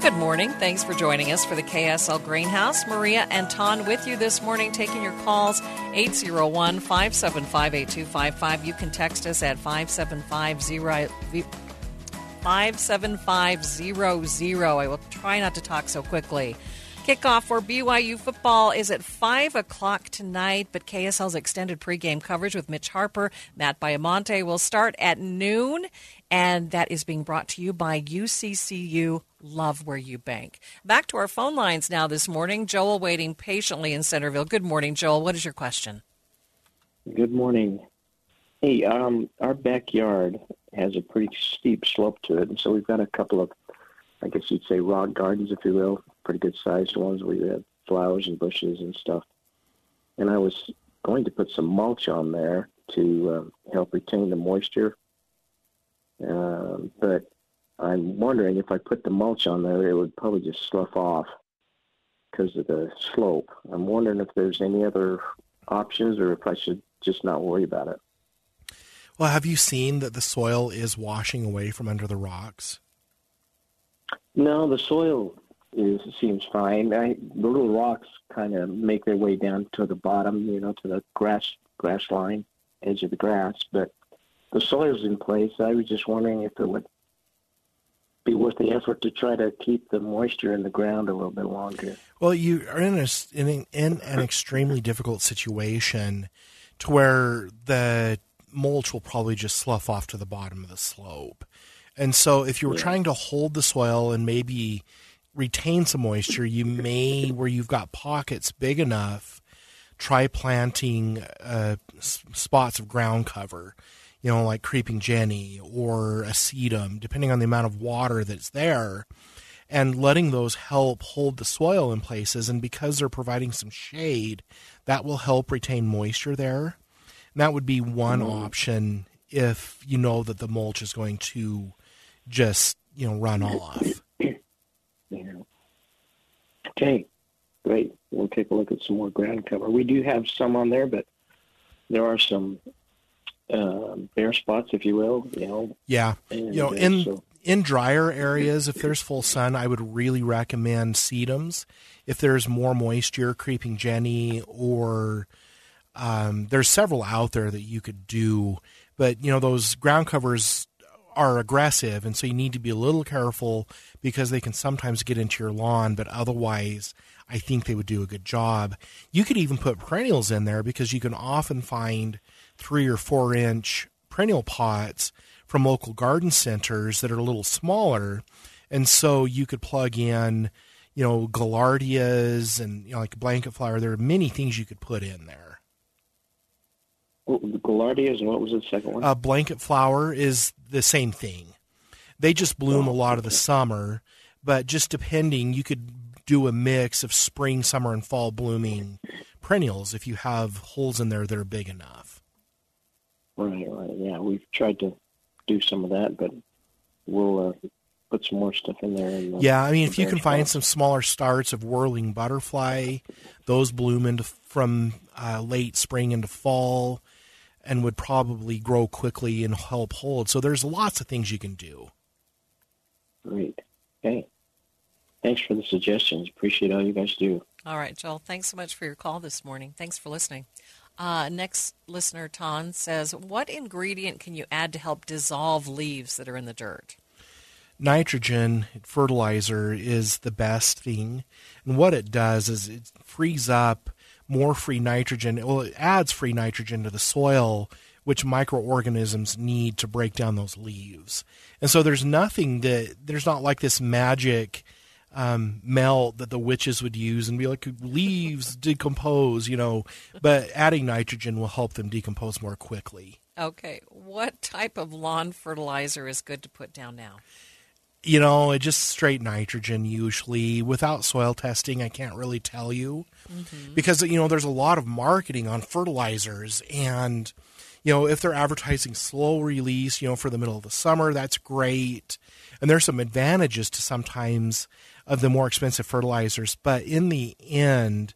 Good morning. Thanks for joining us for the KSL Greenhouse. Maria Anton with you this morning, taking your calls, 801-575-8255. You can text us at 575-00. I will try not to talk so quickly. Kickoff for BYU football is at 5 o'clock tonight, but KSL's extended pregame coverage with Mitch Harper, Matt Biamonte will start at noon, and that is being brought to you by UCCU. Love where you bank. Back to our phone lines now this morning. Joel waiting patiently in Centerville. Good morning, Joel. What is your question? Good morning. Hey, our backyard has a pretty steep slope to it, and so we've got a couple of, I guess you'd say, rock gardens, if you will. Pretty good sized ones where you have flowers and bushes and stuff. And I was going to put some mulch on there to help retain the moisture. But I'm wondering if I put the mulch on there, it would probably just slough off because of the slope. I'm wondering if there's any other options or if I should just not worry about it. Well, have you seen that the soil is washing away from under the rocks? No, the soil seems fine. The little rocks kind of make their way down to the bottom, to the grass line, edge of the grass. But the soil's in place. I was just wondering if it would be worth the effort to try to keep the moisture in the ground a little bit longer. Well, you are in an extremely difficult situation to where the mulch will probably just slough off to the bottom of the slope. And so if you were trying to hold the soil and maybe retain some moisture, you may, where you've got pockets big enough, try planting spots of ground cover, like Creeping Jenny or a sedum, depending on the amount of water that's there, and letting those help hold the soil in places. And because they're providing some shade, that will help retain moisture there. And that would be one option if you know that the mulch is going to just, run off. Okay, great. We'll take a look at some more ground cover. We do have some on there, but there are some bare spots, if you will. Yeah. And, in drier areas, if there's full sun, I would really recommend sedums. If there's more moisture, Creeping Jenny, or there's several out there that you could do. But, those ground covers are aggressive, and so you need to be a little careful because they can sometimes get into your lawn, but otherwise I think they would do a good job. You could even put perennials in there because you can often find 3 or 4 inch perennial pots from local garden centers that are a little smaller, and so you could plug in, Gallardias and like blanket flower. There are many things you could put in there. Gallardias, and what was the second one? Blanket flower is the same thing. They just bloom a lot of the summer, but just depending, you could do a mix of spring, summer, and fall blooming perennials if you have holes in there that are big enough. Right, yeah. We've tried to do some of that, but we'll put some more stuff in there. If you can find some smaller starts of whirling butterfly, those bloom from late spring into fall, and would probably grow quickly and help hold. So there's lots of things you can do. Great. Okay. Thanks for the suggestions. Appreciate all you guys do. All right, Joel. Thanks so much for your call this morning. Thanks for listening. Next listener, Ton, says, what ingredient can you add to help dissolve leaves that are in the dirt? Nitrogen fertilizer is the best thing. And what it does is it frees up more free nitrogen. Well, it adds free nitrogen to the soil, which microorganisms need to break down those leaves. And so there's not like this magic melt that the witches would use and be like, leaves decompose, but adding nitrogen will help them decompose more quickly. Okay. What type of lawn fertilizer is good to put down now? you know, it just straight nitrogen usually. Without soil testing, I can't really tell you. Mm-hmm. Because, you know, there's a lot of marketing on fertilizers. And, you know, if they're advertising slow release, you know, for the middle of the summer, that's great. And there's some advantages to sometimes of the more expensive fertilizers. But in the end,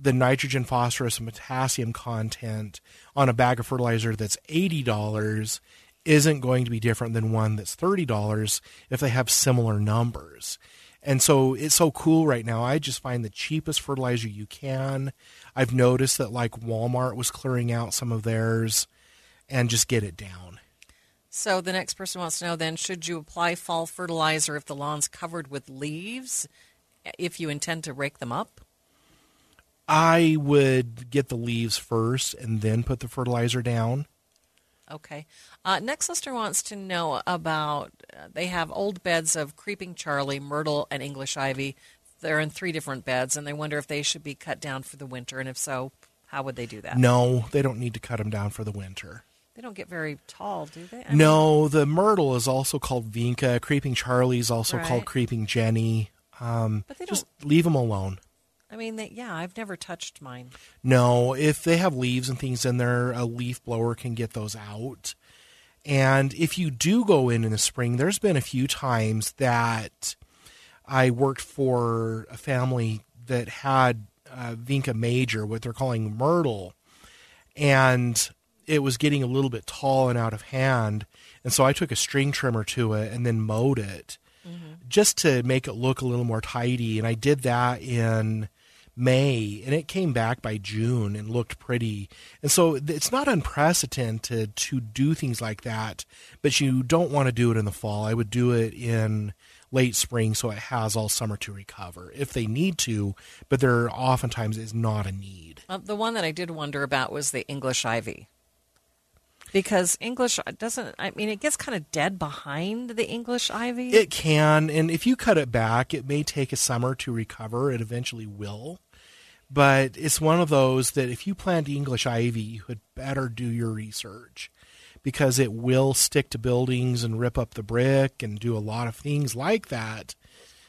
the nitrogen, phosphorus, and potassium content on a bag of fertilizer that's $80 isn't going to be different than one that's $30 if they have similar numbers. And so it's so cool right now. I just find the cheapest fertilizer you can. I've noticed that, like, Walmart was clearing out some of theirs, and just get it down. So the next person wants to know, then, should you apply fall fertilizer if the lawn's covered with leaves, if you intend to rake them up? I would get the leaves first and then put the fertilizer down. Okay. Next listener wants to know about, they have old beds of Creeping Charlie, myrtle, and English ivy. They're in three different beds, and they wonder if they should be cut down for the winter, and if so, how would they do that? No, they don't need to cut them down for the winter. They don't get very tall, do they? No, the myrtle is also called Vinca. Creeping Charlie is also called Creeping Jenny. But they don't... Just leave them alone. I mean, I've never touched mine. No, if they have leaves and things in there, a leaf blower can get those out. And if you do go in the spring, there's been a few times that I worked for a family that had Vinca major, what they're calling myrtle, and it was getting a little bit tall and out of hand. And so I took a string trimmer to it and then mowed it just to make it look a little more tidy. And I did that in May, and it came back by June and looked pretty. And so it's not unprecedented to do things like that, but you don't want to do it in the fall. I would do it in late spring so it has all summer to recover if they need to, but there oftentimes is not a need. The one that I did wonder about was the English ivy. Because English doesn't, I mean, it gets kind of dead behind the English ivy. It can, and if you cut it back, it may take a summer to recover. It eventually will. But it's one of those that if you plant English ivy, you had better do your research, because it will stick to buildings and rip up the brick and do a lot of things like that.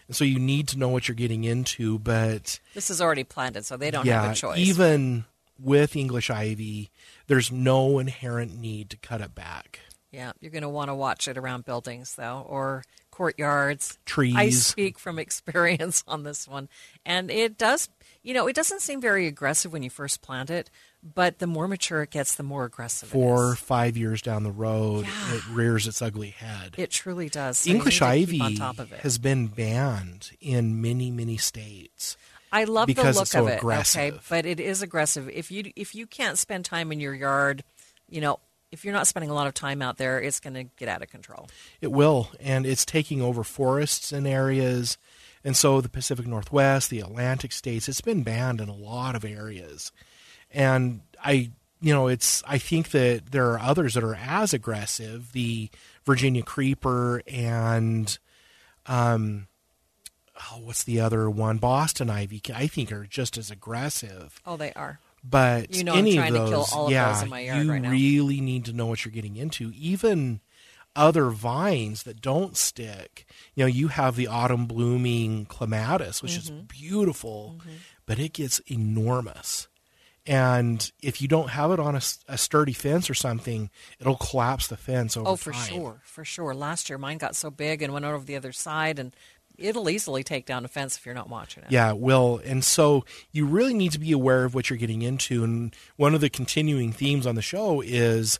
And so you need to know what you're getting into. But this is already planted, so they don't have a choice. Even with English ivy, there's no inherent need to cut it back. Yeah, you're going to want to watch it around buildings, though, or courtyards. Trees. I speak from experience on this one. And it does, you know, it doesn't seem very aggressive when you first plant it, but the more mature it gets, the more aggressive it is. 4 or 5 years down the road, it rears its ugly head. It truly does. So English ivy on top of it has been banned in many, many states. I love the look of it, aggressive. Okay, but it is aggressive. If you can't spend time in your yard, you know, if you're not spending a lot of time out there, it's going to get out of control. It will, and it's taking over forests and areas. And so the Pacific Northwest, the Atlantic states, it's been banned in a lot of areas. And I think that there are others that are as aggressive, the Virginia creeper and what's the other one? Boston ivy, I think, are just as aggressive. Oh, they are. But you know, any I'm trying of those, to kill all of those in my yard right now. You really need to know what you're getting into. Even other vines that don't stick. You know, you have the autumn blooming clematis, which is beautiful, but it gets enormous. And if you don't have it on a sturdy fence or something, it'll collapse the fence over time. Oh, for sure, for sure. Last year, mine got so big and went over the other side, and it'll easily take down a fence if you're not watching it. Yeah, it will. And so you really need to be aware of what you're getting into. And one of the continuing themes on the show is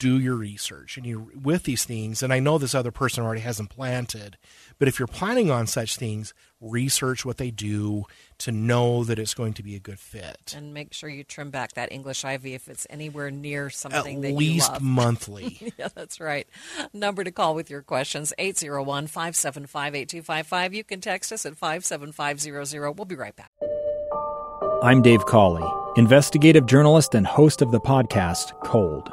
do your research and you with these things. And I know this other person already hasn't planted, but if you're planning on such things, research what they do to know that it's going to be a good fit. And make sure you trim back that English ivy if it's anywhere near something at that you love. At least monthly. Yeah, that's right. Number to call with your questions, 801-575-8255. You can text us at 57500. We'll be right back. I'm Dave Cawley, investigative journalist and host of the podcast Cold.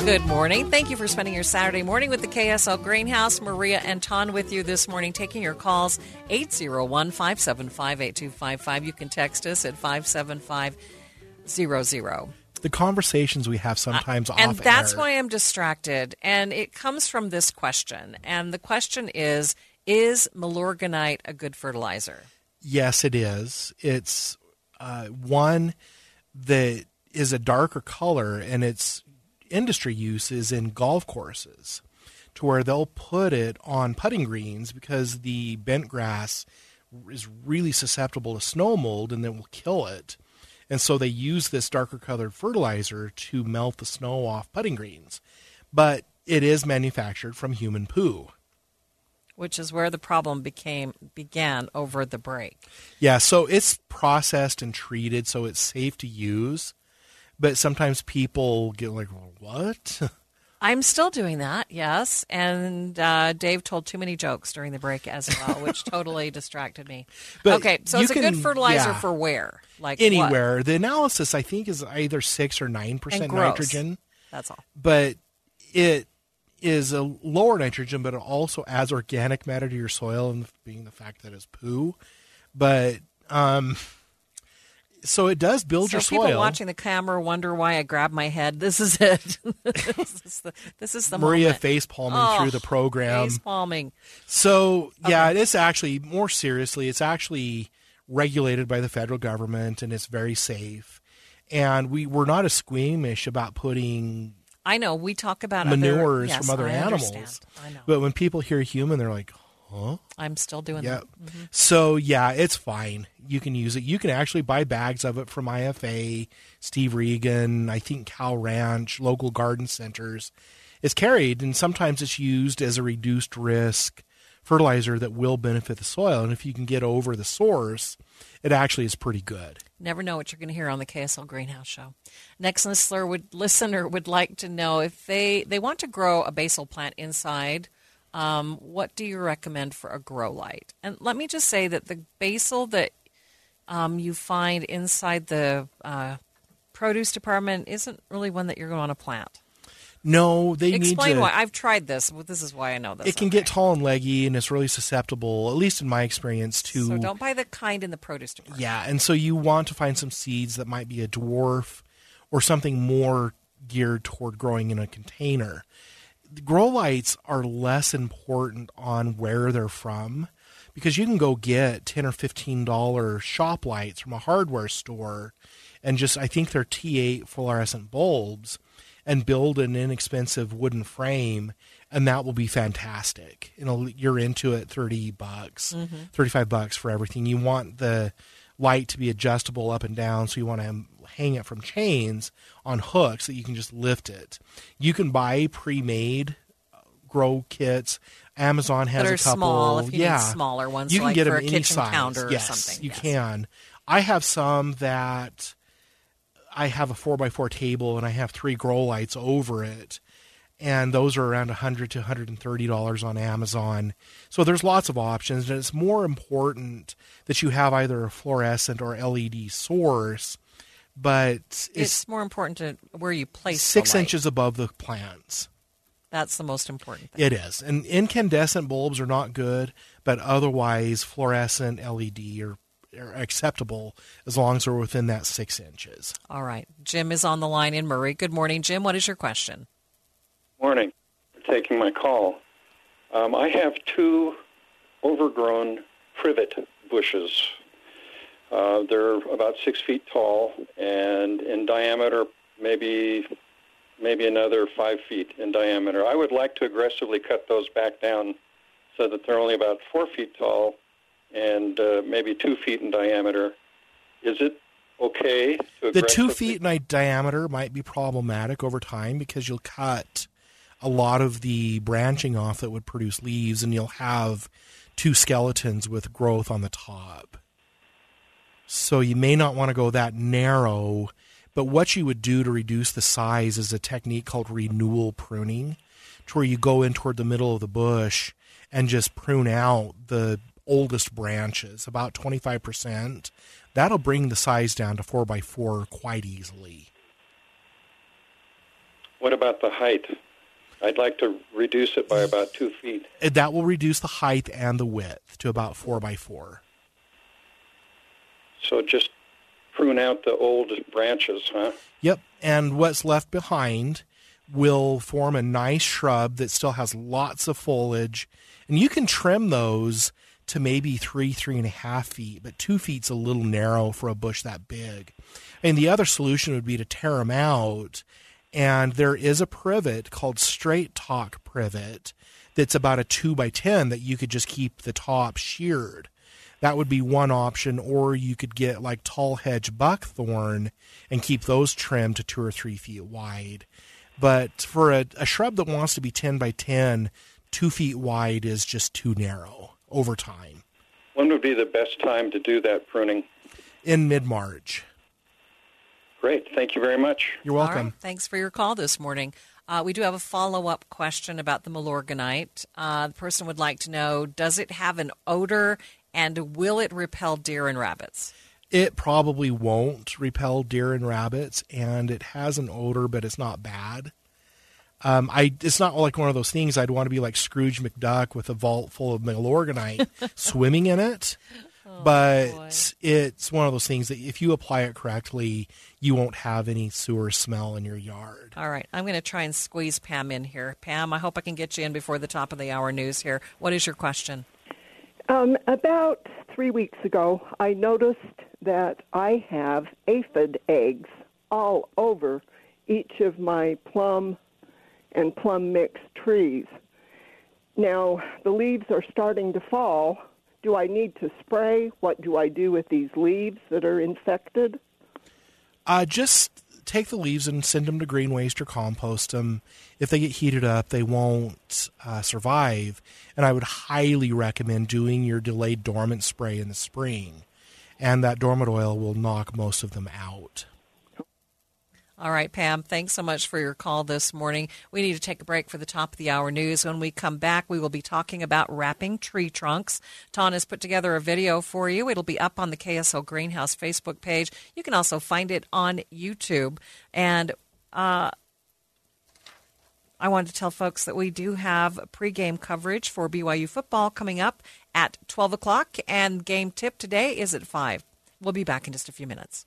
Good morning. Thank you for spending your Saturday morning with the KSL Greenhouse. Maria Anton with you this morning, taking your calls, 801-575-8255. You can text us at 575-00. The conversations we have sometimes off air. And that's why I'm distracted. And it comes from this question. And the question is Milorganite a good fertilizer? Yes, it is. It's one that is a darker color, and it's industry use is in golf courses, to where they'll put it on putting greens because the bent grass is really susceptible to snow mold and then will kill it. And so they use this darker colored fertilizer to melt the snow off putting greens. But it is manufactured from human poo, which is where the problem began over the break. Yeah, so it's processed and treated so it's safe to use. But sometimes people get like, well, what? I'm still doing that, yes. And Dave told too many jokes during the break as well, which totally distracted me. But okay, so it's a good fertilizer for where? Like anywhere. What? The analysis, I think, is either 6 or 9% nitrogen. That's all. But it is a lower nitrogen, but it also adds organic matter to your soil, and being the fact that it's poo. But so it does build your soil. People watching the camera wonder why I grabbed my head. This is it. this is the Maria moment. Face palming through the program. Face palming. So yeah, okay. It's actually more seriously. It's actually regulated by the federal government, and it's very safe. And we're not as squeamish about putting. I know we talk about manures from other animals, I know. But when people hear human, they're like, huh? I'm still doing that. Mm-hmm. So, yeah, it's fine. You can use it. You can actually buy bags of it from IFA, Steve Regan, I think Cal Ranch, local garden centers. It's carried, and sometimes it's used as a reduced risk fertilizer that will benefit the soil. And if you can get over the source, it actually is pretty good. Never know what you're going to hear on the KSL Greenhouse Show. Next listener would like to know if they want to grow a basil plant inside. What do you recommend for a grow light? And let me just say that the basil that you find inside the produce department isn't really one that you're going to plant. No, they need to... Explain why. I've tried this. Well, this is why I know this. It can get tall and leggy, and it's really susceptible, at least in my experience, to... So don't buy the kind in the produce department. Yeah, and so you want to find some seeds that might be a dwarf or something more geared toward growing in a container. The grow lights are less important on where they're from, because you can go get $10 or $15 shop lights from a hardware store and just, I think they're T8 fluorescent bulbs, and build an inexpensive wooden frame, and that will be fantastic. You know, you're into it $30, mm-hmm. $35 for everything. You want the light to be adjustable up and down, so you want to hang it from chains on hooks that you can just lift it. You can buy pre-made grow kits. Amazon has a couple. Small, if you need smaller ones, you can like get them for a kitchen size. Counter yes, or something. You can. I have some that I have a 4x4 table, and I have 3 grow lights over it, and those are around $100 to $130 on Amazon. So there's lots of options, and it's more important that you have either a fluorescent or LED source. But it's more important to where you place 6 inches above the plants. That's the most important thing. It is. And incandescent bulbs are not good, but otherwise fluorescent, LED are acceptable as long as they're within that 6 inches. All right. Jim is on the line in Murray. Good morning, Jim. What is your question? Morning. For taking my call. I have 2 overgrown privet bushes. They're about 6 feet tall, and in diameter, maybe another 5 feet in diameter. I would like to aggressively cut those back down so that they're only about 4 feet tall and maybe 2 feet in diameter. Is it okay to aggressively... The 2 feet in diameter might be problematic over time, because you'll cut a lot of the branching off that would produce leaves, and you'll have 2 skeletons with growth on the top. So you may not want to go that narrow, but what you would do to reduce the size is a technique called renewal pruning, to where you go in toward the middle of the bush and just prune out the oldest branches, about 25%. That'll bring the size down to 4x4 quite easily. What about the height? I'd like to reduce it by about 2 feet. That will reduce the height and the width to about 4x4. So just prune out the old branches, huh? Yep, and what's left behind will form a nice shrub that still has lots of foliage. And you can trim those to maybe 3.5 feet, but 2 feet's a little narrow for a bush that big. And the other solution would be to tear them out. And there is a privet called straight talk privet that's about a 2x10 that you could just keep the top sheared. That would be one option, or you could get like tall hedge buckthorn and keep those trimmed to 2 or 3 feet wide. But for a shrub that wants to be 10x10, 2 feet wide is just too narrow over time. When would be the best time to do that pruning? In mid-March. Great. Thank you very much. You're welcome. All right. Thanks for your call this morning. We do have a follow-up question about the Milorganite. The person would like to know, does it have an odor, and will it repel deer and rabbits? It probably won't repel deer and rabbits, and it has an odor, but it's not bad. It's not like one of those things I'd want to be like Scrooge McDuck with a vault full of Milorganite swimming in it. It's one of those things that if you apply it correctly, you won't have any sewer smell in your yard. All right. I'm going to try and squeeze Pam in here. Pam, I hope I can get you in before the top of the hour news here. What is your question? About 3 weeks ago, I noticed that I have aphid eggs all over each of my plum and plum mix trees. Now, the leaves are starting to fall. Do I need to spray? What do I do with these leaves that are infected? Just take the leaves and send them to green waste or compost them. If they get heated up, they won't survive. And I would highly recommend doing your delayed dormant spray in the spring. And that dormant oil will knock most of them out. All right, Pam, thanks so much for your call this morning. We need to take a break for the top of the hour news. When we come back, we will be talking about wrapping tree trunks. Ton has put together a video for you. It'll be up on the KSL Greenhouse Facebook page. You can also find it on YouTube. And I wanted to tell folks that we do have pregame coverage for BYU football coming up at 12 o'clock. And game tip today is at 5. We'll be back in just a few minutes.